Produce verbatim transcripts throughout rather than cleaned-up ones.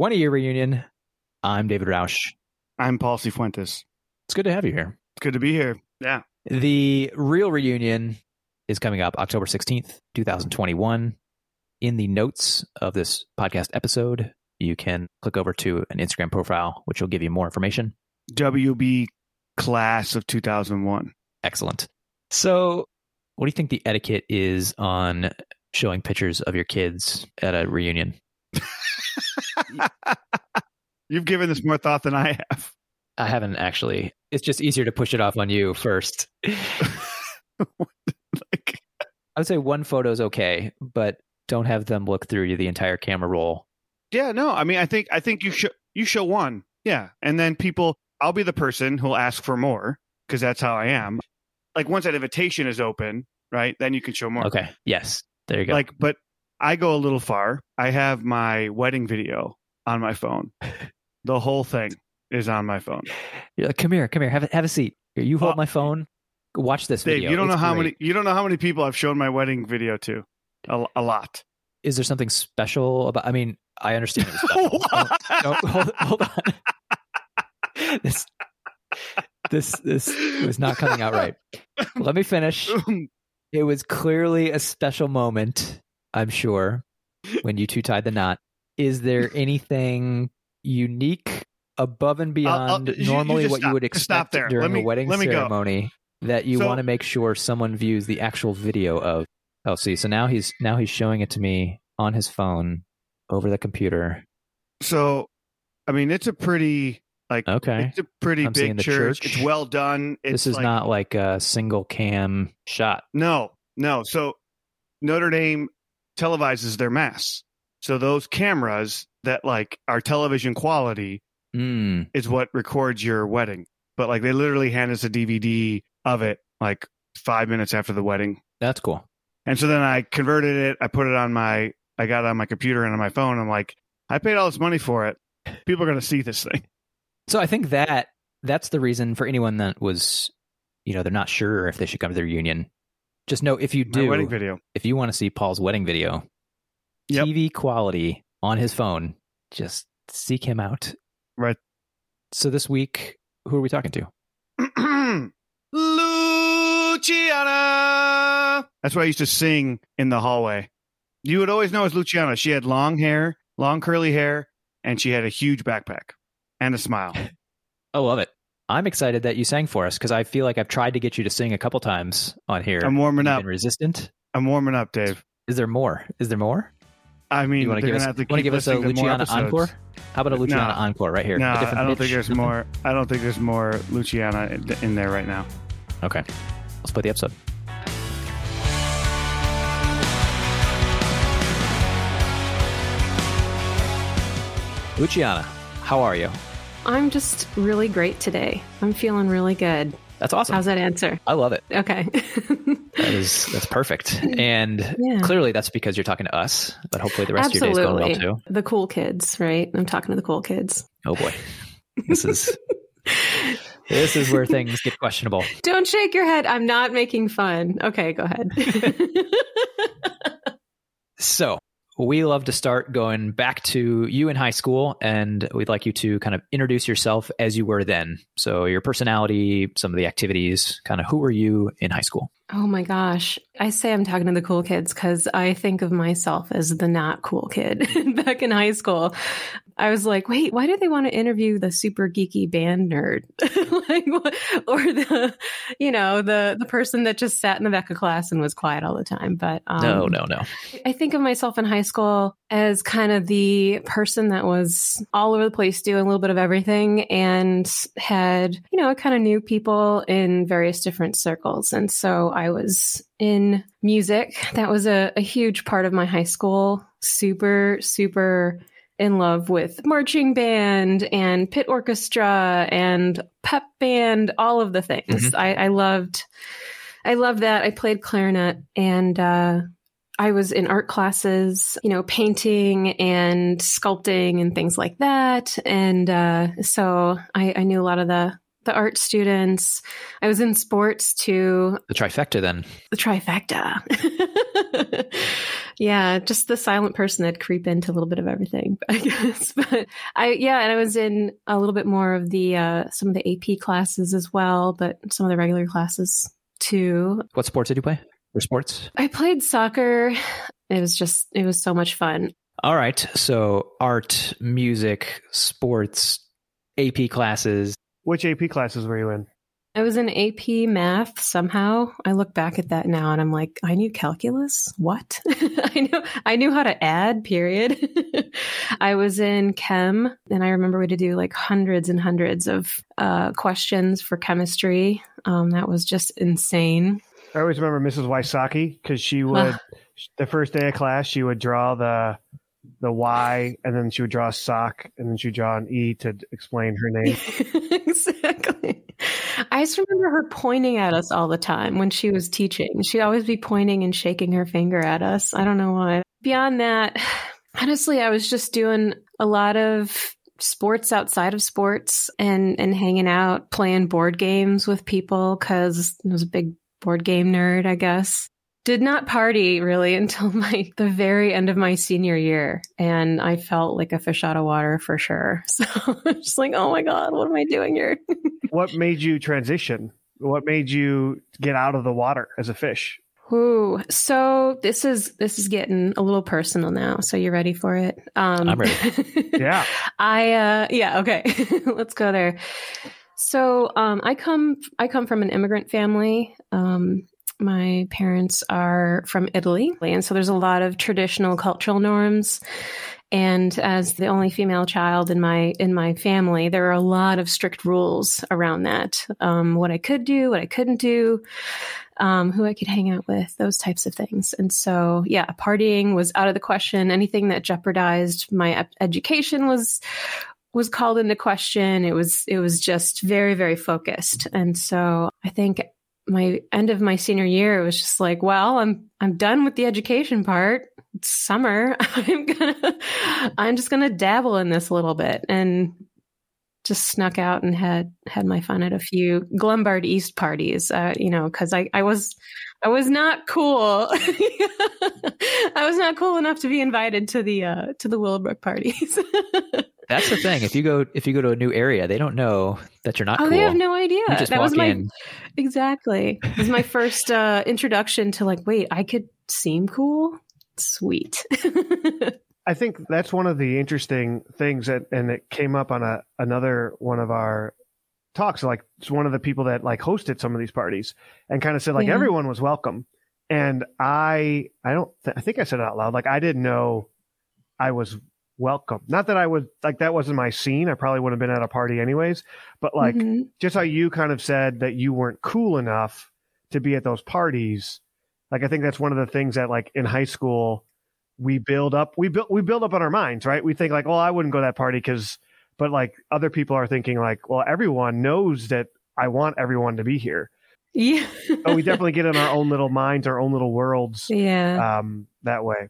twenty-year reunion. I'm David Rausch. I'm Paul C. Fuentes. It's good to have you here. It's good to be here. Yeah. The real reunion is coming up October sixteenth, twenty twenty-one. In the notes of this podcast episode, you can click over to an Instagram profile, which will give you more information. W B Class of two thousand one. Excellent. So what do you think the etiquette is on showing pictures of your kids at a reunion? You've given this more thought than I have. I haven't actually. It's just easier to push it off on you first. Like, I would say one photo is okay, but don't have them look through you the entire camera roll. Yeah, no. I mean, I think I think you show you show one. Yeah, and then people. I'll be the person who'll ask for more because that's how I am. Like once that invitation is open, right? Then you can show more. Okay. Yes. There you go. Like, but I go a little far. I have my wedding video on my phone. The whole thing is on my phone. You're like, come here, come here, have a, have a seat. Here, you hold well, my phone. Watch this Dave, video. You don't it's know how great. many. You don't know how many people I've shown my wedding video to. A, a lot. Is there something special about? I mean, I understand. It was special. no, no, hold, hold on. This, this, this was not coming out right. Let me finish. It was clearly a special moment, I'm sure, when you two tied the knot. Is there anything unique above and beyond I'll, I'll, normally you, you what stop. you would expect during me, a wedding ceremony go. that you so, want to make sure someone views the actual video of? Oh, see, so now he's now he's showing it to me on his phone over the computer. So, I mean, it's a pretty like okay. it's a pretty I'm big church. church. It's well done. It's this is like, not like a single cam shot. No, no. So Notre Dame televises their mass. So those cameras that like are television quality mm. is what records your wedding. But like they literally hand us a D V D of it like five minutes after the wedding. That's cool. And so then I converted it. I put it on my, I got it on my computer and on my phone. I'm like, I paid all this money for it. People are going to see this thing. So I think that that's the reason for anyone that was, you know, they're not sure if they should come to the reunion. Just know if you do, my wedding video. If you want to see Paul's wedding video, yep. T V quality on his phone, just seek him out. Right. So this week, who are we talking to? Luciana. That's what I used to sing in the hallway. You would always know as Luciana. She had long hair, long curly hair, and she had a huge backpack and a smile. I love it. I'm excited that you sang for us because I feel like I've tried to get you to sing a couple times on here. I'm warming You've up. Been resistant. I'm warming up, Dave. Is there more? Is there more? I mean, you want to give us, have to keep give us a Luciana encore? How about a Luciana no, encore right here? No, I don't niche? think there's more. I don't think there's more Luciana in, in there right now. Okay. Let's play the episode. Luciana, how are you? I'm just really great today. I'm feeling really good. That's awesome. How's that answer? I love it. Okay. that is, that's perfect. And yeah. Clearly that's because you're talking to us, but hopefully the rest Absolutely. of your day is going well too. The cool kids, right? I'm talking to the cool kids. Oh boy. This is... This is where things get questionable. Don't shake your head. I'm not making fun. Okay, go ahead. So we love to start going back to you in high school, and we'd like you to kind of introduce yourself as you were then. So your personality, some of the activities, kind of who were you in high school? Oh my gosh. I say I'm talking to the cool kids because I think of myself as the not cool kid back in high school. I was like, wait, why do they want to interview the super geeky band nerd? like, or the, you know, the, the person that just sat in the back of class and was quiet all the time. But um, no, no, no. I think of myself in high school as kind of the person that was all over the place doing a little bit of everything and had, you know, I kind of knew people in various different circles. And so I was in music. That was a, a huge part of my high school. Super, super in love with marching band and pit orchestra and pep band, all of the things. Mm-hmm. I, I loved, I loved that. I played clarinet and uh, I was in art classes, you know, painting and sculpting and things like that. And uh, so I, I knew a lot of the the art students. I was in sports too. The trifecta then. The trifecta. Yeah, just the silent person that'd creep into a little bit of everything, I guess. But I, yeah, and I was in a little bit more of the, uh, some of the A P classes as well, but some of the regular classes too. What sports did you play? Or sports? I played soccer. It was just, it was so much fun. All right. So art, music, sports, A P classes. Which A P classes were you in? I was in A P math somehow. I look back at that now and I'm like, I knew calculus. What? I knew I knew how to add, period. I was in chem and I remember we had to do like hundreds and hundreds of uh, questions for chemistry. Um, that was just insane. I always remember Missus Wysocki because she would, uh, the first day of class, she would draw the the Y and then she would draw a sock and then she would draw an E to explain her name. Exactly. I just remember her pointing at us all the time when she was teaching. She'd always be pointing and shaking her finger at us. I don't know why. Beyond that, honestly, I was just doing a lot of sports outside of sports and, and hanging out, playing board games with people because it was a big board game nerd, I guess. Did not party really until my the very end of my senior year. And I felt like a fish out of water for sure. So I'm just like, oh my God, what am I doing here? What made you transition? What made you get out of the water as a fish? Ooh, so this is this is getting a little personal now. So you ready for it? Um, I'm ready. Yeah. I uh, yeah, okay. Let's go there. So um, I come I come from an immigrant family. Um My parents are from Italy, and so there's a lot of traditional cultural norms. And as the only female child in my in my family, there are a lot of strict rules around that. Um, what I could do, what I couldn't do, um, who I could hang out with, those types of things. And so, yeah, partying was out of the question. Anything that jeopardized my education was was called into question. It was it was just very, very focused. And so I think my end of my senior year, it was just like, well, I'm, I'm done with the education part. It's summer. I'm gonna, I'm just going to dabble in this a little bit and just snuck out and had, had my fun at a few Glenbard East parties, uh, you know, cause I, I was, I was not cool. I was not cool enough to be invited to the, uh, to the Willowbrook parties. That's the thing. If you go, if you go to a new area, they don't know that you're not. Oh, cool. They have no idea. You just that walk was my in. Exactly. It was my first uh, introduction to like, wait, I could seem cool. Sweet. I think that's one of the interesting things that, and it came up on a another one of our talks. Like, it's one of the people that like hosted some of these parties and kind of said like yeah. everyone was welcome. And I, I don't, th- I think I said it out loud. Like, I didn't know I was welcome. Not that I was like, that wasn't my scene. I probably wouldn't have been at a party anyways, but like mm-hmm. just how you kind of said that you weren't cool enough to be at those parties. Like, I think that's one of the things that like in high school, we build up, we build, we build up on our minds, right? We think like, well, I wouldn't go to that party because, but like other people are thinking like, well, everyone knows that I want everyone to be here. Yeah. So we definitely get in our own little minds, our own little worlds. Yeah. Um, that way.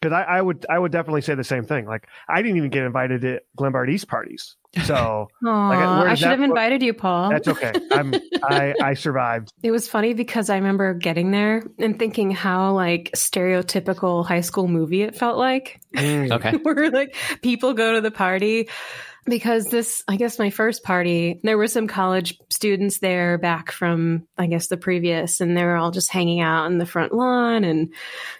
Because I, I would I would definitely say the same thing. Like, I didn't even get invited to Glenbard East parties. So Aww, like, I should have invited you, Paul. That's okay. I'm, I, I survived. It was funny because I remember getting there and thinking how like stereotypical high school movie it felt like. Mm, okay. Where like people go to the party. Because this, I guess my first party, there were some college students there back from, I guess, the previous, and they were all just hanging out in the front lawn, and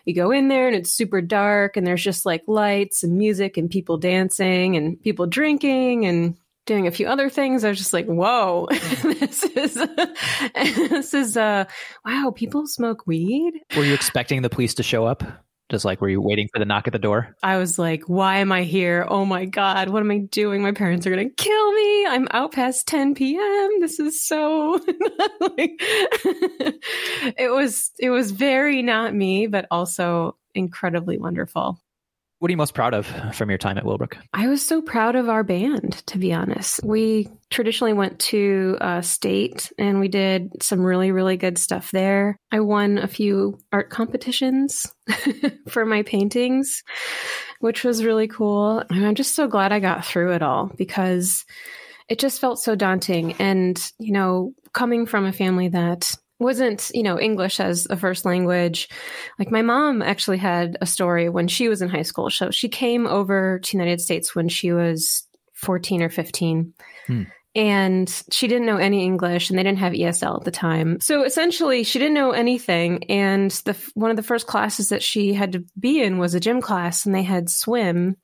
you go in there and it's super dark and there's just like lights and music and people dancing and people drinking and doing a few other things. I was just like, whoa, this is, this is, uh, wow, people smoke weed. Were you expecting the police to show up? Just like, were you waiting for the knock at the door? I was like, why am I here? Oh my God, what am I doing? My parents are going to kill me. I'm out past ten p.m. This is so... like, it was it was very not me, but also incredibly wonderful. What are you most proud of from your time at Willowbrook? I was so proud of our band, to be honest. We traditionally went to uh, state and we did some really, really good stuff there. I won a few art competitions for my paintings, which was really cool. And I'm just so glad I got through it all because it just felt so daunting. And, you know, coming from a family that wasn't, you know, English as a first language. Like my mom actually had a story when she was in high school. So she came over to the United States when she was fourteen or fifteen. Hmm. And she didn't know any English, and they didn't have E S L at the time. So essentially, she didn't know anything. And the one of the first classes that she had to be in was a gym class, and they had swim.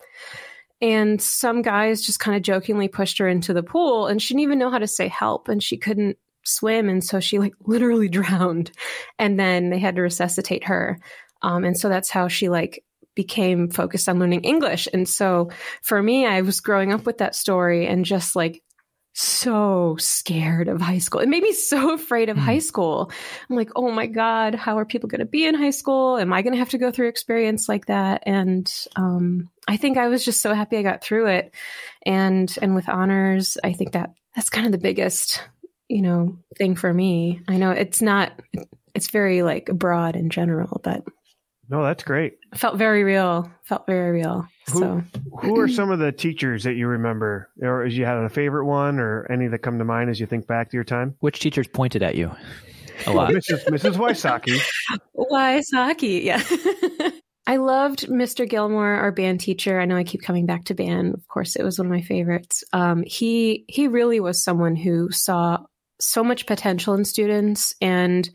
And some guys just kind of jokingly pushed her into the pool, and she didn't even know how to say help, and she couldn't swim. And so she like literally drowned, and then they had to resuscitate her. Um, and so that's how she like became focused on learning English. And so for me, I was growing up with that story and just like so scared of high school. It made me so afraid of mm. high school. I'm like, oh my God, how are people going to be in high school? Am I going to have to go through experience like that? And um, I think I was just so happy I got through it. And, and with honors, I think that that's kind of the biggest, you know, thing for me. I know it's not, it's very like broad in general, but. No, that's great. Felt very real. Felt very real. Who, so. Who are some of the teachers that you remember, or as you had a favorite one, or any that come to mind as you think back to your time? Which teachers pointed at you a lot? Missus Missus Wysocki. Wysocki, yeah. I loved Mister Gilmore, our band teacher. I know I keep coming back to band. Of course, it was one of my favorites. Um, he he really was someone who saw so much potential in students, and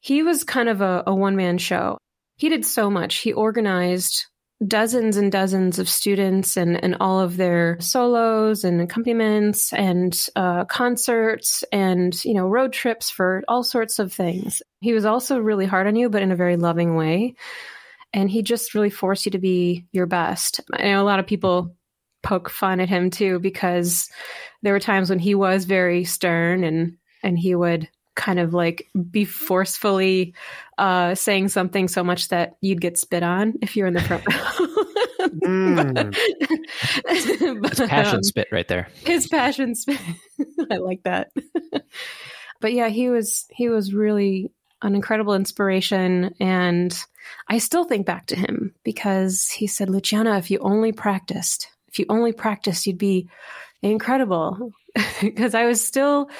he was kind of a, a one-man show. He did so much. He organized dozens and dozens of students and, and all of their solos and accompaniments and uh, concerts and, you know, road trips for all sorts of things. He was also really hard on you, but in a very loving way. And he just really forced you to be your best. I know a lot of people poke fun at him, too, because there were times when he was very stern and and he would kind of like be forcefully uh, saying something so much that you'd get spit on if you're in the front row. mm. That's passion um, spit right there. His passion spit. I like that. But yeah, he was he was really an incredible inspiration. And I still think back to him because he said, Luciana, if you only practiced, if you only practiced, you'd be incredible. Because I was still...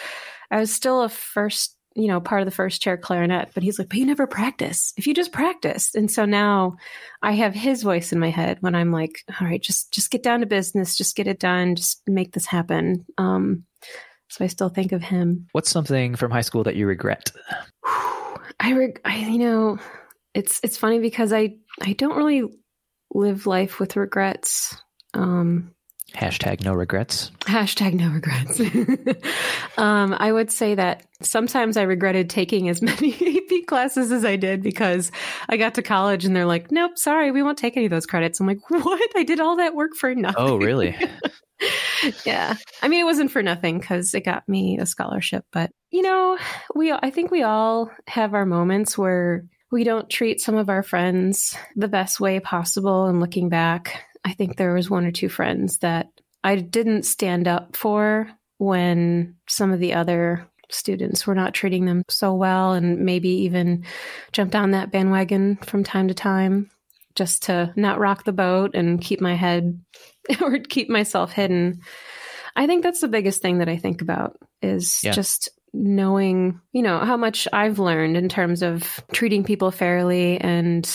I was still a first, you know, part of the first chair clarinet, but he's like, but you never practice if you just practice. And so now I have his voice in my head when I'm like, all right, just, just get down to business, just get it done, just make this happen. Um, so I still think of him. What's something from high school that you regret? I, reg- I, you know, it's, it's funny because I, I don't really live life with regrets. Um, Hashtag no regrets. Hashtag no regrets. um, I would say that sometimes I regretted taking as many A P classes as I did because I got to college and they're like, nope, sorry, we won't take any of those credits. I'm like, what? I did all that work for nothing. Oh, really? Yeah. I mean, it wasn't for nothing because it got me a scholarship. But, you know, we I think we all have our moments where we don't treat some of our friends the best way possible. And looking back, I think there was one or two friends that I didn't stand up for when some of the other students were not treating them so well, and maybe even jumped on that bandwagon from time to time just to not rock the boat and keep my head or keep myself hidden. I think that's the biggest thing that I think about is yeah. just knowing, you know, how much I've learned in terms of treating people fairly and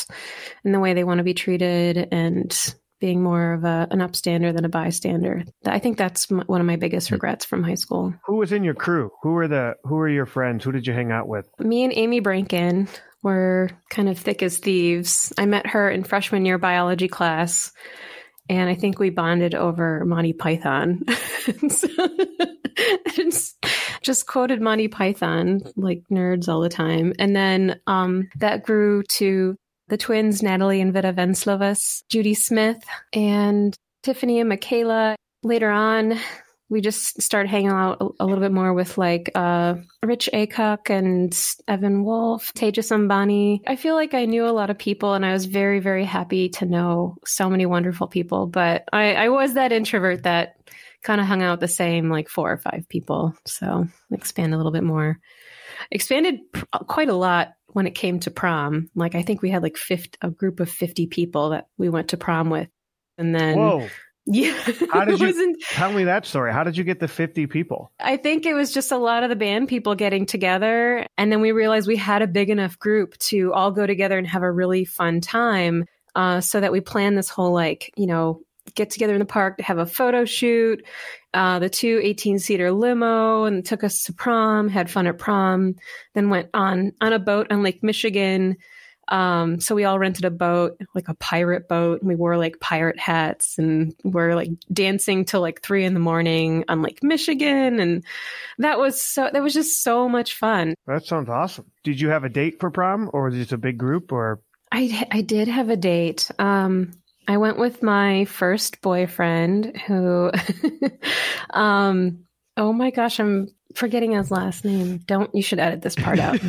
in the way they want to be treated and being more of a, an upstander than a bystander. I think that's m- one of my biggest regrets from high school. Who was in your crew? Who were the who were your friends? Who did you hang out with? Me and Amy Brankin were kind of thick as thieves. I met her in freshman year biology class, and I think we bonded over Monty Python. So, just, just quoted Monty Python like nerds all the time. And then um, that grew to the twins, Natalie and Vita Venslovas, Judy Smith, and Tiffany and Michaela. Later on, we just started hanging out a, a little bit more with like uh, Rich Aycock and Evan Wolf, Tejas Ambani. I feel like I knew a lot of people, and I was very, very happy to know so many wonderful people. But I, I was that introvert that kind of hung out the same like four or five people. So expand a little bit more. Expanded pr- quite a lot. When it came to prom, like I think we had like fifty, a group of fifty people that we went to prom with. And then, Whoa. Yeah. How did you, tell me that story. How did you get the fifty people? I think it was just a lot of the band people getting together. And then we realized we had a big enough group to all go together and have a really fun time. Uh, so that we planned this whole, like, you know, get together in the park to have a photo shoot, uh, the two eighteen-seater limo, and took us to prom, had fun at prom, then went on, on a boat on Lake Michigan. Um, so we all rented a boat, like a pirate boat, and we wore like pirate hats and were like dancing till like three in the morning on Lake Michigan. And that was so, that was just so much fun. That sounds awesome. Did you have a date for prom, or was it just a big group, or? I, I did have a date. Um, I went with my first boyfriend who, um, oh my gosh, I'm forgetting his last name. Don't, you should edit this part out.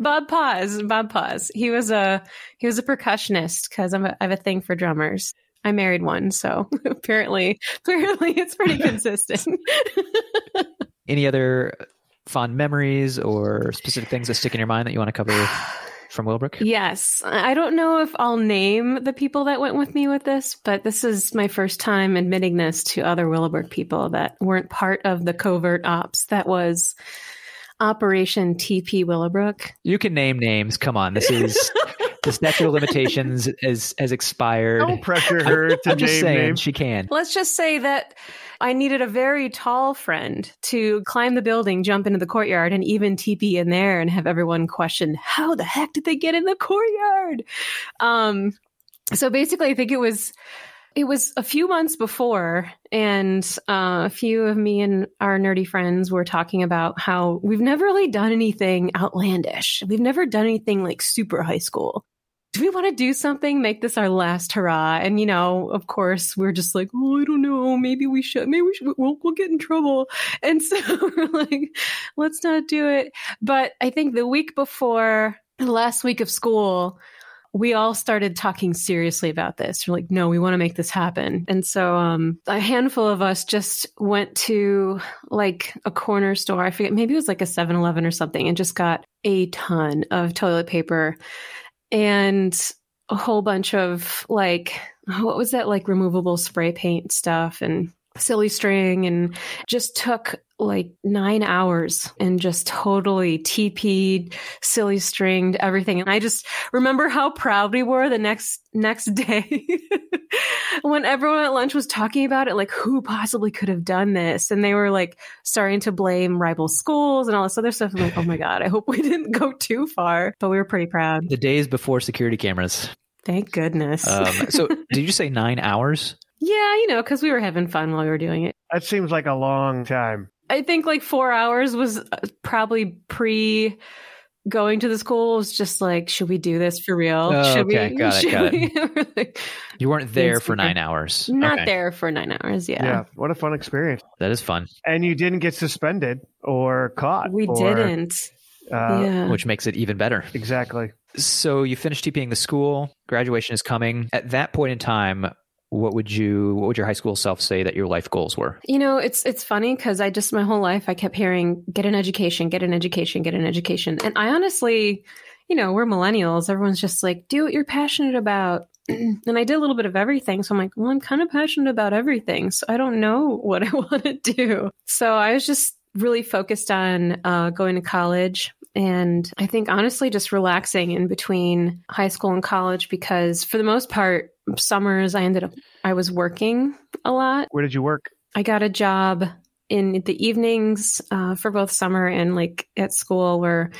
Bob Paz. Bob Paz. He was a he was a percussionist, because I'm a, I have a thing for drummers. I married one, so apparently, apparently, it's pretty consistent. Any other fond memories or specific things that stick in your mind that you want to cover from Willowbrook? Yes, I don't know if I'll name the people that went with me with this, but this is my first time admitting this to other Willowbrook people that weren't part of the covert ops. That was Operation T P Willowbrook. You can name names. Come on. This is the statute of limitations is, has expired. Don't pressure her to I'm name just saying names. She can. Let's just say that I needed a very tall friend to climb the building, jump into the courtyard, and even T P in there and have everyone question, how the heck did they get in the courtyard? Um, so basically, I think it was... It was a few months before, and uh, a few of me and our nerdy friends were talking about how we've never really done anything outlandish. We've never done anything like super high school. Do we want to do something, make this our last hurrah? And, you know, of course, we're just like, oh, I don't know. Maybe we should. Maybe we should. We'll, we'll get in trouble. And so we're like, let's not do it. But I think the week before, the last week of school, we all started talking seriously about this. We're like, no, we want to make this happen. And so um, a handful of us just went to like a corner store. I forget, maybe it was like a seven eleven or something, and just got a ton of toilet paper and a whole bunch of like, what was that? Like removable spray paint stuff and silly string, and just took like nine hours and just totally T P'd, silly stringed everything. And I just remember how proud we were the next next day when everyone at lunch was talking about it, like who possibly could have done this? And they were like starting to blame rival schools and all this other stuff. I'm like, oh my God, I hope we didn't go too far, but we were pretty proud. The days before security cameras. Thank goodness. um, so did you say nine hours? Yeah, you know, because we were having fun while we were doing it. That seems like a long time. I think like four hours was probably pre going to the school. It was just like, should we do this for real? Oh, should okay, we, got it, got we? it. Like, you weren't there for nine hours. Not okay. there for nine hours, yeah. Yeah, what a fun experience. That is fun. And you didn't get suspended or caught. We or, didn't. Uh, yeah. Which makes it even better. Exactly. So you finished TPing the school. Graduation is coming. At that point in time, What would you, what would your high school self say that your life goals were? You know, it's, it's funny because I just, my whole life, I kept hearing, get an education, get an education, get an education. And I honestly, you know, we're millennials. Everyone's just like, do what you're passionate about. And I did a little bit of everything. So I'm like, well, I'm kind of passionate about everything. So I don't know what I want to do. So I was just really focused on uh, going to college. And I think honestly, just relaxing in between high school and college, because for the most part, summers I ended up, I was working a lot. Where did you work? I got a job in the evenings uh, for both summer and like at school, where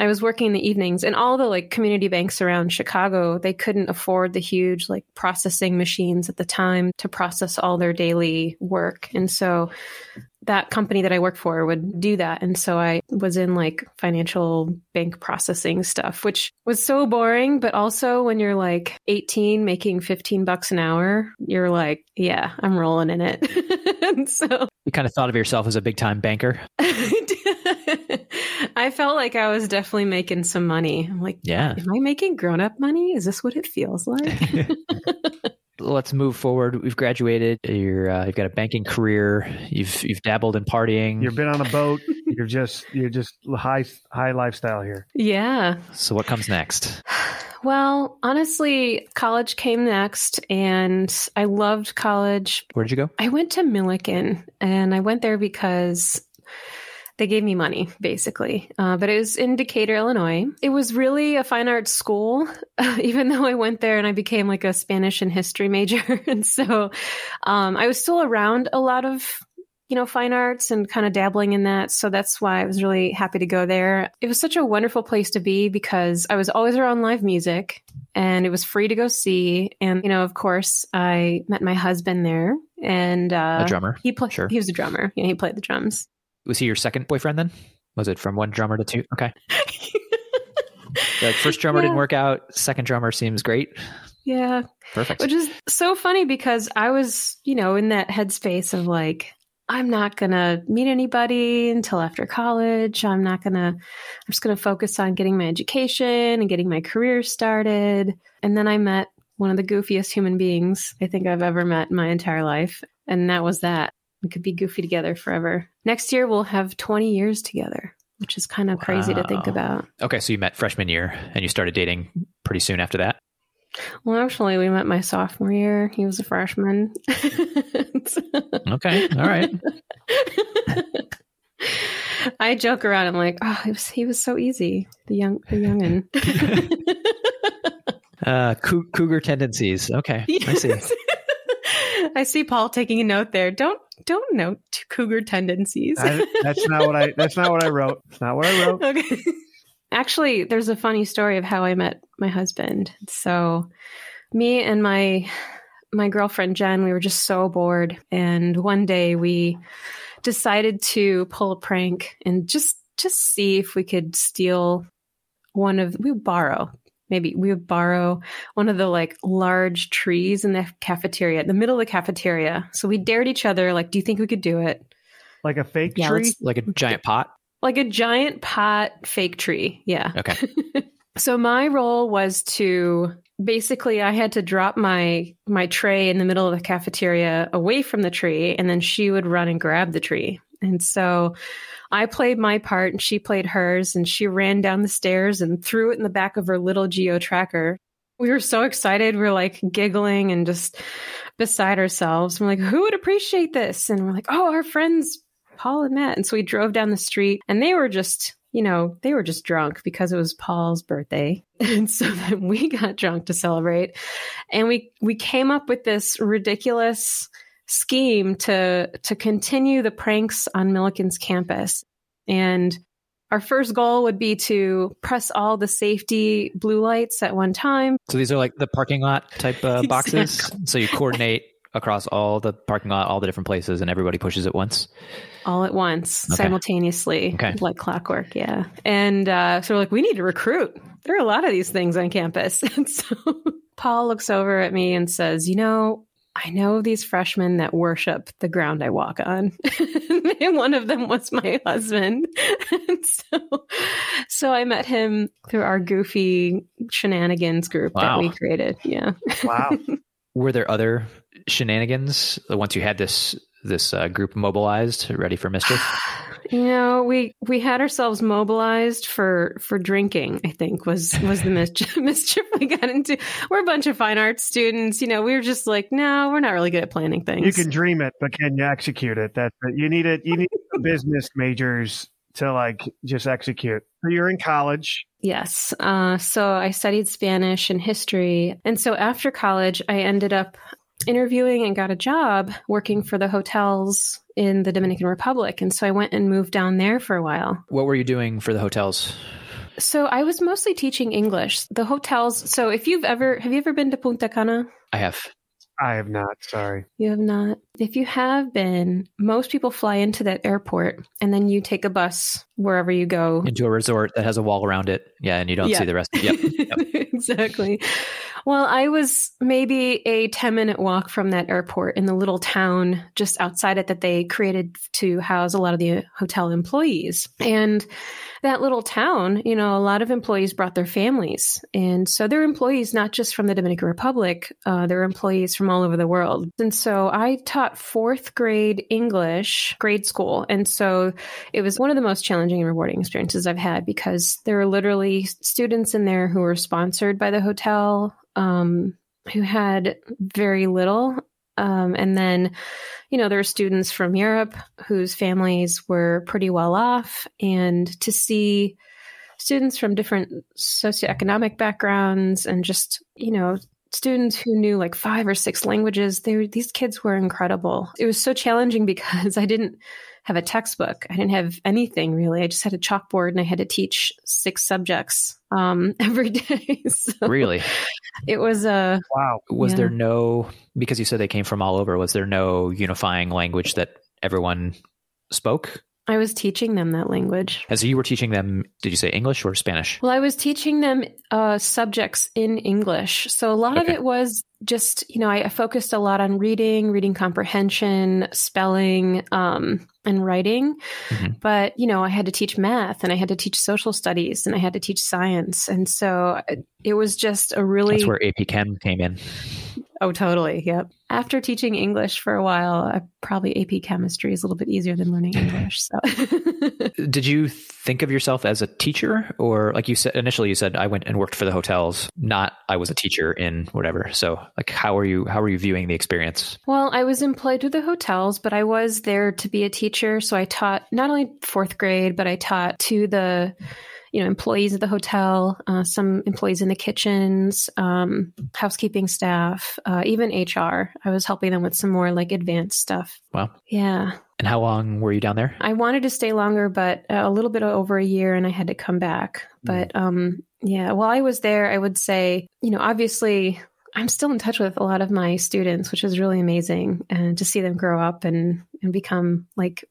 I was working in the evenings, and all the like community banks around Chicago, they couldn't afford the huge like processing machines at the time to process all their daily work. And so that company that I worked for would do that. And so I was in like financial bank processing stuff, which was so boring. But also when you're like eighteen, making fifteen bucks an hour, you're like, yeah, I'm rolling in it. And so you kind of thought of yourself as a big time banker. I felt like I was definitely making some money. I'm like, yeah, am I making grown up money? Is this what it feels like? Let's move forward. We've graduated. You're, uh, you've got a banking career. You've you've dabbled in partying. You've been on a boat. You're just you're just high high lifestyle here. Yeah. So what comes next? Well, honestly, college came next and I loved college. Where'd you go? I went to Millikin, and I went there because they gave me money, basically. Uh, but it was in Decatur, Illinois. It was really a fine arts school, even though I went there and I became like a Spanish and history major. And so um, I was still around a lot of, you know, fine arts and kind of dabbling in that. So that's why I was really happy to go there. It was such a wonderful place to be because I was always around live music and it was free to go see. And, you know, of course, I met my husband there and uh, a drummer. He played, sure. He was a drummer. You know, he played the drums. Was he your second boyfriend then? Was it from one drummer to two? Okay. The first drummer yeah. didn't work out. Second drummer seems great. Yeah. Perfect. Which is so funny because I was, you know, in that headspace of like, I'm not going to meet anybody until after college. I'm not going to, I'm just going to focus on getting my education and getting my career started. And then I met one of the goofiest human beings I think I've ever met in my entire life. And that was that. We could be goofy together forever. Next year, we'll have twenty years together, which is kind of wow. crazy to think about. Okay. So you met freshman year and you started dating pretty soon after that? Well, actually, we met my sophomore year. He was a freshman. Okay. All right. I joke around. I'm like, oh, it was, he was so easy. The young, the young'un. uh, cou- cougar tendencies. Okay. Yes. I see. I see Paul taking a note there. Don't, don't note cougar tendencies. I, that's not what I, that's not what I wrote. That's not what I wrote. Okay. Actually, there's a funny story of how I met my husband. So me and my my girlfriend, Jen, we were just so bored. And one day we decided to pull a prank and just just see if we could steal one of, we would borrow, maybe we would borrow one of the like large trees in the cafeteria, the middle of the cafeteria. So we dared each other, like, do you think we could do it? Like a fake yeah, tree? Like a giant pot? Like a giant pot fake tree. Yeah. Okay. So my role was to basically I had to drop my my tray in the middle of the cafeteria away from the tree, and then she would run and grab the tree. And so I played my part and she played hers, and she ran down the stairs and threw it in the back of her little Geo Tracker. We were so excited. We were like giggling and just beside ourselves. We're like, who would appreciate this? And we're like, oh, our friends Paul and Matt. And so we drove down the street and they were just, you know, they were just drunk because it was Paul's birthday. And so then we got drunk to celebrate. And we, we came up with this ridiculous scheme to, to continue the pranks on Millikin's campus. And our first goal would be to press all the safety blue lights at one time. So these are like the parking lot type uh, boxes. Exactly. So you coordinate across all the parking lot, all the different places, and everybody pushes at once? All at once, okay. Simultaneously, okay. Like clockwork, yeah. And uh, so we're like, we need to recruit. There are a lot of these things on campus. And so Paul looks over at me and says, you know, I know these freshmen that worship the ground I walk on. And one of them was my husband. And so, so I met him through our goofy shenanigans group wow. that we created. Yeah. Wow. Were there other shenanigans once you had this this uh, group mobilized, ready for mischief? You know, we we had ourselves mobilized for for drinking, I think, was was the mischief, mischief we got into. We're a bunch of fine arts students. You know, we were just like, no, we're not really good at planning things. You can dream it, but can you execute it? That's it. You need it. You need the business majors to like just execute. So you're in college. Yes. Uh, so I studied Spanish and history. And so after college, I ended up interviewing and got a job working for the hotels in the Dominican Republic. And so I went and moved down there for a while. What were you doing for the hotels? So I was mostly teaching English. The hotels. So if you've ever, have you ever been to Punta Cana? I have. I have not. Sorry. You have not. If you have been, most people fly into that airport and then you take a bus wherever you go. Into a resort that has a wall around it. Yeah. And you don't yeah. see the rest. Yep. Yep. Exactly. Well, I was maybe a ten minute walk from that airport in the little town just outside it that they created to house a lot of the hotel employees. And that little town, you know, a lot of employees brought their families. And so they're employees, not just from the Dominican Republic. Uh, they're employees from all over the world. And so I taught fourth grade English grade school. And so it was one of the most challenging challenging and rewarding experiences I've had, because there were literally students in there who were sponsored by the hotel, um, who had very little. Um, and then, you know, there were students from Europe whose families were pretty well off, and to see students from different socioeconomic backgrounds and just, you know, students who knew like five or six languages, they were, these kids were incredible. It was so challenging because I didn't have a textbook. I didn't have anything really. I just had a chalkboard and I had to teach six subjects um, every day. So really? It was a... Wow. Was yeah. there no... Because you said they came from all over, was there no unifying language that everyone spoke? I was teaching them that language. And so you were teaching them, did you say English or Spanish? Well, I was teaching them uh, subjects in English. So a lot okay. of it was just, you know, I, I focused a lot on reading, reading comprehension, spelling, um, and writing. Mm-hmm. But, you know, I had to teach math, and I had to teach social studies, and I had to teach science. And so it was just a really... That's where A P Chem came in. Oh, totally. Yep. After teaching English for a while, I probably A P Chemistry is a little bit easier than learning English. So, did you think of yourself as a teacher, or like you said initially? You said I went and worked for the hotels, not I was a teacher in whatever. So, like, how are you? How are you viewing the experience? Well, I was employed with the hotels, but I was there to be a teacher. So I taught not only fourth grade, but I taught to the, you know, employees of the hotel, uh, some employees in the kitchens, um, housekeeping staff, uh, even H R. I was helping them with some more like advanced stuff. Wow. Yeah. And how long were you down there? I wanted to stay longer, but a little bit over a year, and I had to come back. But um, yeah, while I was there, I would say, you know, obviously I'm still in touch with a lot of my students, which is really amazing, and to see them grow up and, and become like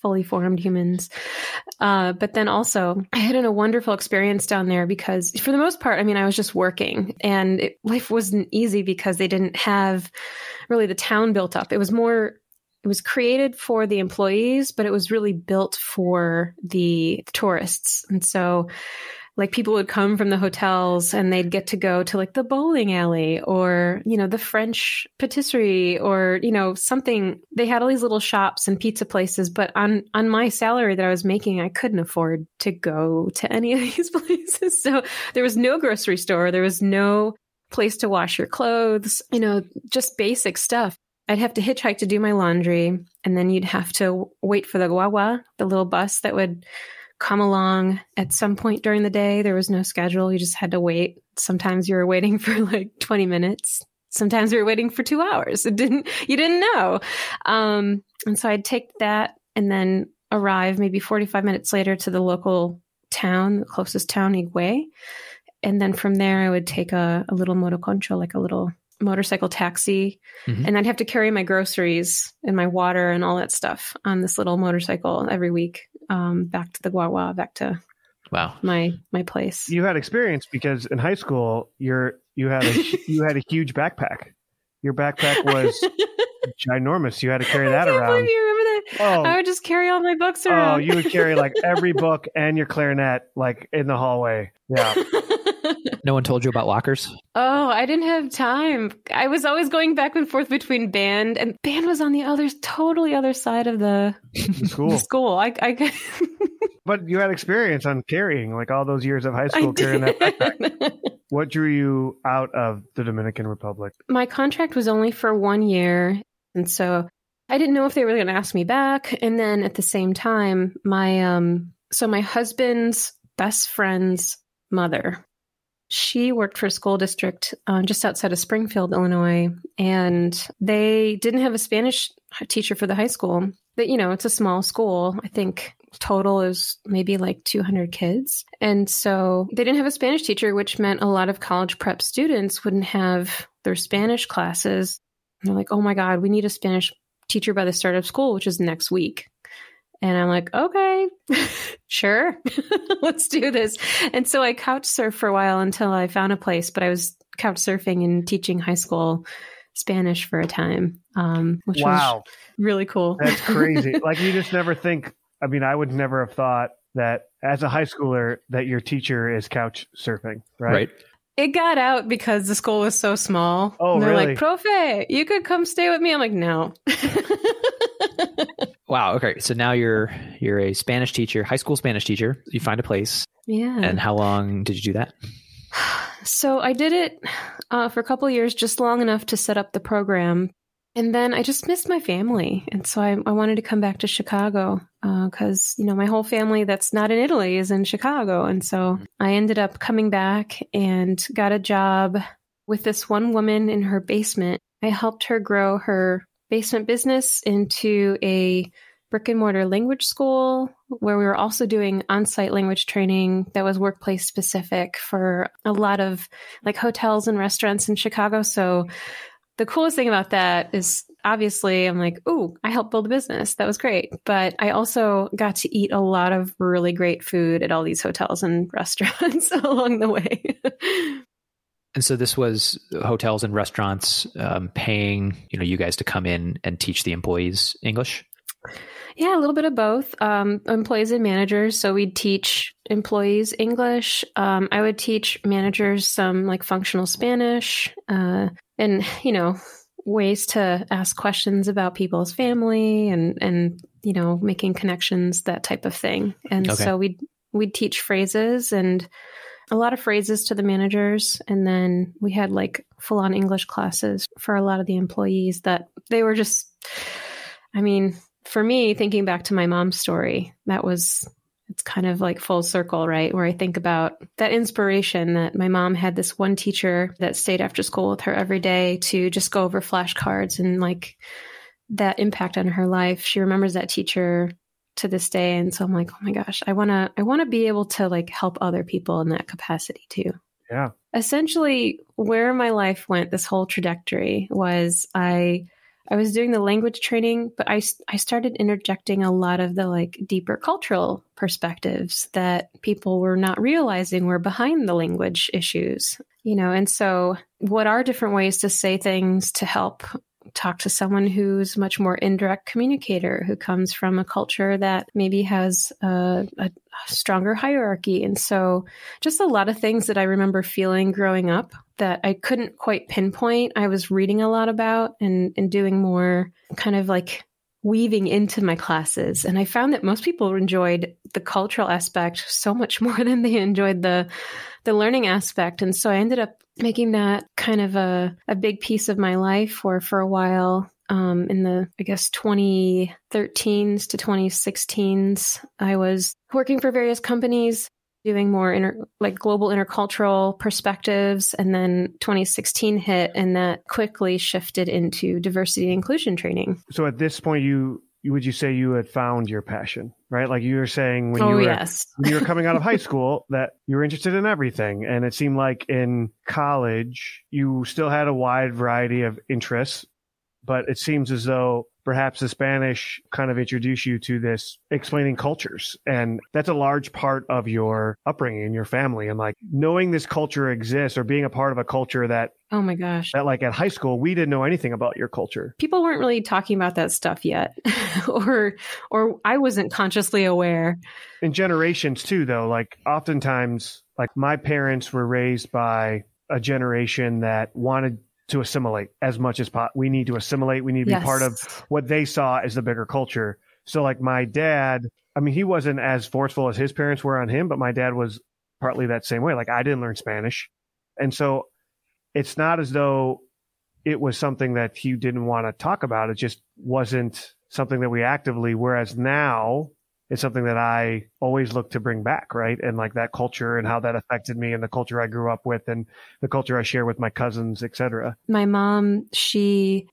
fully formed humans. Uh, but then also I had a wonderful experience down there because for the most part, I mean, I was just working, and it, life wasn't easy because they didn't have really the town built up. It was more, it was created for the employees, but it was really built for the tourists. And so like people would come from the hotels and they'd get to go to like the bowling alley or, you know, the French patisserie or, you know, something. They had all these little shops and pizza places, but on, on my salary that I was making, I couldn't afford to go to any of these places. So there was no grocery store. There was no place to wash your clothes, you know, just basic stuff. I'd have to hitchhike to do my laundry, and then you'd have to wait for the guagua, the little bus that would come along at some point during the day. There was no schedule. You just had to wait. Sometimes you were waiting for like twenty minutes. Sometimes you were waiting for two hours. It didn't, you didn't know. Um, and so I'd take that and then arrive maybe forty-five minutes later to the local town, the closest town, Higuey. And then from there, I would take a, a little motoconcho, like a little motorcycle taxi. Mm-hmm. And I'd have to carry my groceries and my water and all that stuff on this little motorcycle every week. Um, back to the guagua, back to wow. my my place. You had experience because in high school, you're you had a, you had a huge backpack. Your backpack was ginormous. You had to carry that I can't around. You remember that? Oh, I would just carry all my books around. Oh, you would carry like every book and your clarinet like in the hallway. Yeah. No one told you about lockers? Oh, I didn't have time. I was always going back and forth between band, and band was on the other, totally other side of the, the school. The school. I, I... But you had experience on carrying, like all those years of high school I carrying did. That backpack. What drew you out of the Dominican Republic? My contract was only for one year, and so I didn't know if they were going to ask me back. And then at the same time, my um, so my husband's best friend's mother. She worked for a school district um, just outside of Springfield, Illinois, and they didn't have a Spanish teacher for the high school. But, you know, it's a small school. I think total is maybe like two hundred kids. And so they didn't have a Spanish teacher, which meant a lot of college prep students wouldn't have their Spanish classes. And they're like, oh, my God, we need a Spanish teacher by the start of school, which is next week. And I'm like, okay, sure, let's do this. And so I couch surfed for a while until I found a place, but I was couch surfing and teaching high school Spanish for a time, um, which wow. was really cool. That's crazy. Like you just never think, I mean, I would never have thought that as a high schooler that your teacher is couch surfing, right? Right. It got out because the school was so small. Oh, and they're really? Like, Profe, you could come stay with me. I'm like, no. Wow. Okay. So now you're you're a Spanish teacher, high school Spanish teacher. You find a place. Yeah. And how long did you do that? So I did it uh, for a couple of years, just long enough to set up the program. And then I just missed my family. And so I, I wanted to come back to Chicago because, uh, you know, my whole family that's not in Italy is in Chicago. And so I ended up coming back and got a job with this one woman in her basement. I helped her grow her basement business into a brick and mortar language school where we were also doing on-site language training that was workplace specific for a lot of like hotels and restaurants in Chicago. So the coolest thing about that is obviously I'm like, ooh, I helped build a business. That was great. But I also got to eat a lot of really great food at all these hotels and restaurants along the way. And so this was hotels and restaurants um, paying, you know, you guys to come in and teach the employees English? Yeah, a little bit of both. Um, employees and managers. So we'd teach employees English. Um, I would teach managers some like functional Spanish uh, and, you know, ways to ask questions about people's family and, and you know, making connections, that type of thing. And okay. so we'd, we'd teach phrases and a lot of phrases to the managers. And then we had like full-on English classes for a lot of the employees that they were just, I mean, for me, thinking back to my mom's story, that was, it's kind of like full circle, right? Where I think about that inspiration that my mom had this one teacher that stayed after school with her every day to just go over flashcards and like that impact on her life. She remembers that teacher to this day. And so I'm like, oh my gosh, I want to, I want to be able to like help other people in that capacity too. Yeah. Essentially where my life went, this whole trajectory was I, I was doing the language training, but I, I started interjecting a lot of the like deeper cultural perspectives that people were not realizing were behind the language issues, you know? And so what are different ways to say things to help talk to someone who's much more indirect communicator, who comes from a culture that maybe has a, a stronger hierarchy. And so just a lot of things that I remember feeling growing up that I couldn't quite pinpoint. I was reading a lot about and, and doing more kind of like weaving into my classes. And I found that most people enjoyed the cultural aspect so much more than they enjoyed the the learning aspect. And so I ended up making that kind of a, a big piece of my life, or for a while um, in the, I guess, twenty thirteens to twenty sixteens, I was working for various companies, doing more inter, like global intercultural perspectives. And then twenty sixteen hit, and that quickly shifted into diversity and inclusion training. So at this point, you would you say you had found your passion, right? Like you were saying when, oh, you, were, yes. when you were coming out of high school that you were interested in everything. And it seemed like in college, you still had a wide variety of interests, but it seems as though perhaps the Spanish kind of introduced you to this explaining cultures. And that's a large part of your upbringing and your family. And like knowing this culture exists or being a part of a culture that, oh my gosh, that like at high school, we didn't know anything about your culture. People weren't really talking about that stuff yet, or, or I wasn't consciously aware. In generations too, though, like oftentimes, like my parents were raised by a generation that wanted to assimilate as much as possible. We need to assimilate. We need to yes. be part of what they saw as the bigger culture. So like my dad, I mean, he wasn't as forceful as his parents were on him, but my dad was partly that same way. Like I didn't learn Spanish. And so it's not as though it was something that he didn't want to talk about. It just wasn't something that we actively, whereas now it's something that I always look to bring back, right? And like that culture and how that affected me and the culture I grew up with and the culture I share with my cousins, et cetera. My mom, she,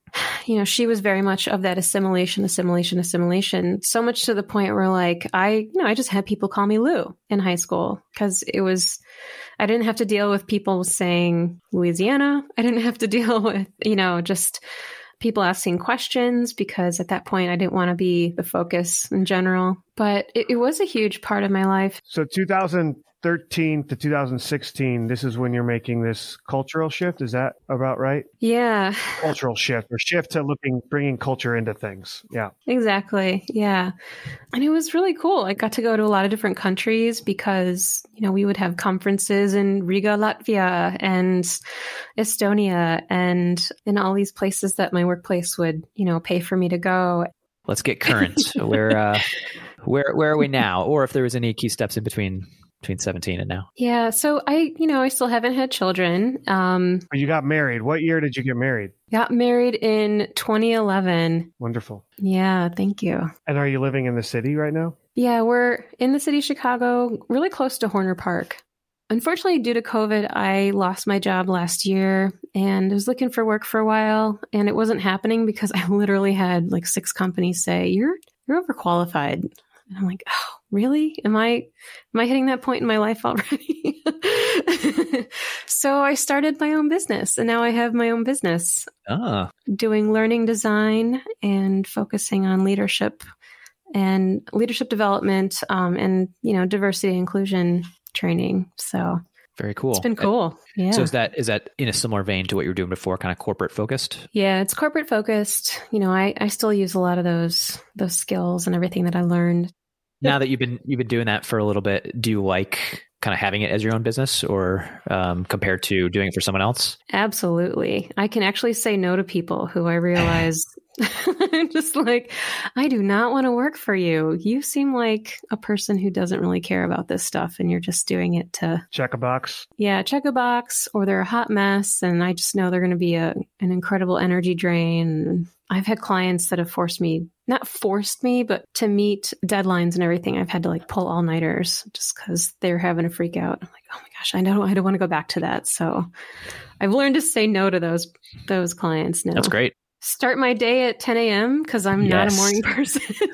you know, she was very much of that assimilation, assimilation, assimilation, so much to the point where like, I, you know, I just had people call me Lou in high school because it was, I didn't have to deal with people saying Louisiana. I didn't have to deal with, you know, just people asking questions because at that point I didn't want to be the focus in general, but it, it was a huge part of my life. So two thousand thirteen to two thousand sixteen, this is when you're making this cultural shift. Is that about right? Yeah. Cultural shift or shift to looking, bringing culture into things. Yeah, exactly. Yeah. And it was really cool. I got to go to a lot of different countries because, you know, we would have conferences in Riga, Latvia and Estonia and in all these places that my workplace would, you know, pay for me to go. Let's get current. Where uh, where where are we now? Or if there was any key steps in between between seventeen and now. Yeah. So I, you know, I still haven't had children. Um, you got married. What year did you get married? Got married in twenty eleven. Wonderful. Yeah. Thank you. And are you living in the city right now? Yeah. We're in the city of Chicago, really close to Horner Park. Unfortunately, due to COVID, I lost my job last year and was looking for work for a while, and it wasn't happening because I literally had like six companies say, you're, you're overqualified. And I'm like, oh, really? Am I, am I hitting that point in my life already? So I started my own business, and now I have my own business ah. doing learning design and focusing on leadership and leadership development, um, and, you know, diversity and inclusion training. So very cool. It's been cool. And, yeah. So is that, is that in a similar vein to what you were doing before, kind of corporate focused? Yeah, it's corporate focused. You know, I, I still use a lot of those, those skills and everything that I learned. Now that you've been, you've been doing that for a little bit, do you like kind of having it as your own business, or um, compared to doing it for someone else? Absolutely. I can actually say no to people who I realize I'm just like, I do not want to work for you. You seem like a person who doesn't really care about this stuff, and you're just doing it to check a box. Yeah. Check a box, or they're a hot mess. And I just know they're going to be a, an incredible energy drain. I've had clients that have forced me, not forced me, but to meet deadlines and everything, I've had to like pull all nighters just because they're having a freak out. I'm like, oh my gosh, I don't, I don't want to go back to that. So I've learned to say no to those, those clients now. That's great. Start my day at ten a.m. because I'm yes. not a morning person.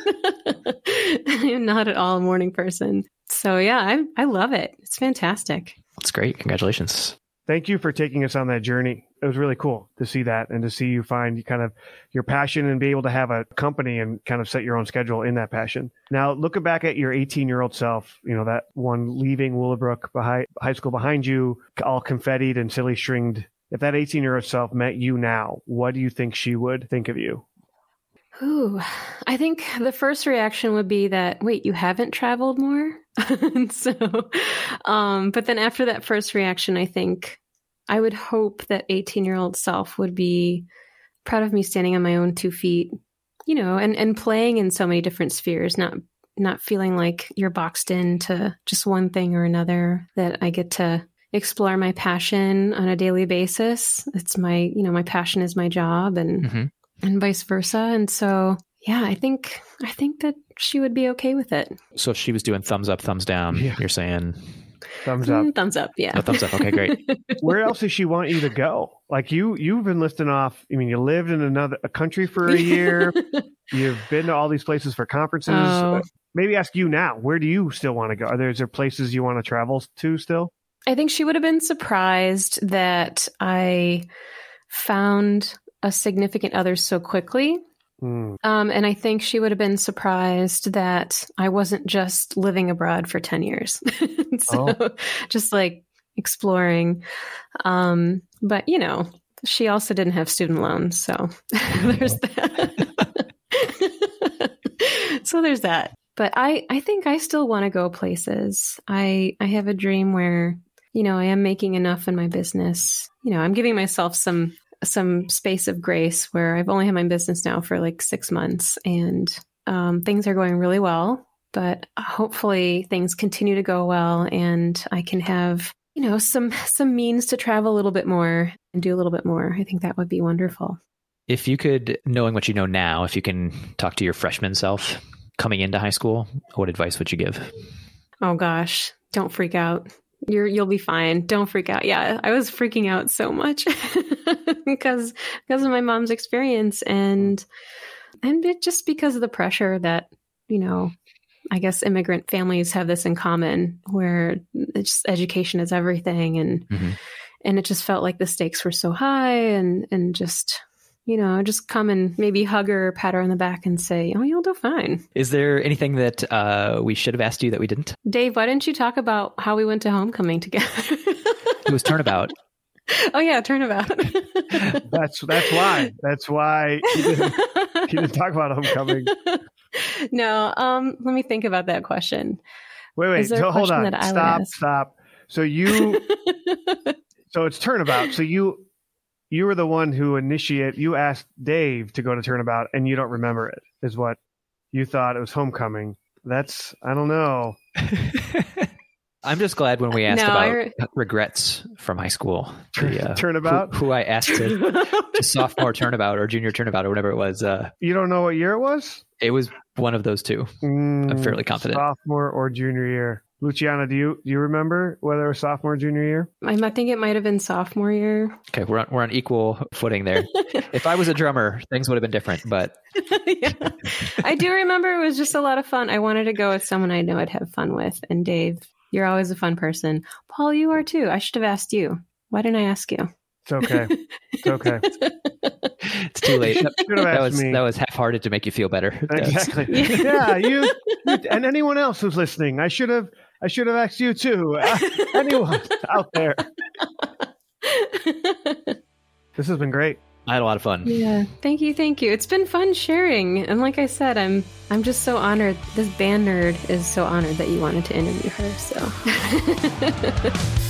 I am not at all a morning person. So yeah, I, I love it. It's fantastic. That's great. Congratulations. Thank you for taking us on that journey. It was really cool to see that, and to see you find kind of your passion and be able to have a company and kind of set your own schedule in that passion. Now, looking back at your eighteen-year-old self, you know, that one leaving Willowbrook behind, high school behind you, all confettied and silly stringed. If that eighteen-year-old self met you now, what do you think she would think of you? Ooh, I think the first reaction would be that, wait, you haven't traveled more? so, um, but then after that first reaction, I think I would hope that eighteen-year-old self would be proud of me standing on my own two feet, you know, and, and playing in so many different spheres, not not feeling like you're boxed into just one thing or another, that I get to explore my passion on a daily basis. It's my, you know, my passion is my job, and mm-hmm. and vice versa. And so, yeah, I think, I think that she would be okay with it. So if she was doing thumbs up, thumbs down, yeah. you're saying thumbs up, mm, thumbs up. Yeah. Oh, thumbs up. Okay, great. Where else does she want you to go? Like you, you've been listing off, I mean, you lived in another a country for a year. You've been to all these places for conferences. Oh. Maybe ask you now, where do you still want to go? Are there, is there places you want to travel to still? I think she would have been surprised that I found a significant other so quickly. Mm. Um, and I think she would have been surprised that I wasn't just living abroad for ten years. so oh. Just like exploring. Um, but, you know, she also didn't have student loans. So there's that. so there's that. But I, I think I still want to go places. I, I have a dream where, you know, I am making enough in my business. You know, I'm giving myself some... some space of grace where I've only had my business now for like six months and um, things are going really well, but hopefully things continue to go well and I can have, you know, some, some means to travel a little bit more and do a little bit more. I think that would be wonderful. If you could, knowing what you know now, if you can talk to your freshman self coming into high school, what advice would you give? Oh gosh, don't freak out. You're, you'll be fine. Don't freak out. Yeah. I was freaking out so much because, because of my mom's experience and, and it just because of the pressure that, you know, I guess immigrant families have this in common where it's education is everything. And, mm-hmm. and it just felt like the stakes were so high and, and just, you know, just come and maybe hug her or pat her on the back and say, oh, you'll do fine. Is there anything that uh, we should have asked you that we didn't? Dave, why didn't you talk about how we went to homecoming together? It was turnabout. Oh, yeah, turnabout. that's that's why. That's why you didn't, you didn't talk about homecoming. No, um, let me think about that question. Wait, wait, so hold on. Stop, stop. So you, so it's turnabout. So you... you were the one who initiated, you asked Dave to go to Turnabout and you don't remember it, is what you thought it was homecoming. That's, I don't know. I'm just glad when we asked no, about re- regrets from high school. The, uh, turnabout? Who, who I asked to, to sophomore turnabout or junior turnabout or whatever it was. Uh, you don't know what year it was? It was one of those two. Mm, I'm fairly confident. Sophomore or junior year. Luciana, do you do you remember whether it was sophomore or junior year? I think it might have been sophomore year. Okay, we're on, we're on equal footing there. If I was a drummer, things would have been different, but... Yeah. I do remember it was just a lot of fun. I wanted to go with someone I know I'd have fun with. And Dave, you're always a fun person. Paul, you are too. I should have asked you. Why didn't I ask you? It's okay. It's okay. It's too late. That, that, was, that was half-hearted to make you feel better. Exactly. Yeah, you, you and anyone else who's listening. I should have... I should have asked you too. Uh, anyone out there. This has been great. I had a lot of fun. Yeah. Thank you. Thank you. It's been fun sharing. And like I said, I'm I'm just so honored. This band nerd is so honored that you wanted to interview her. So.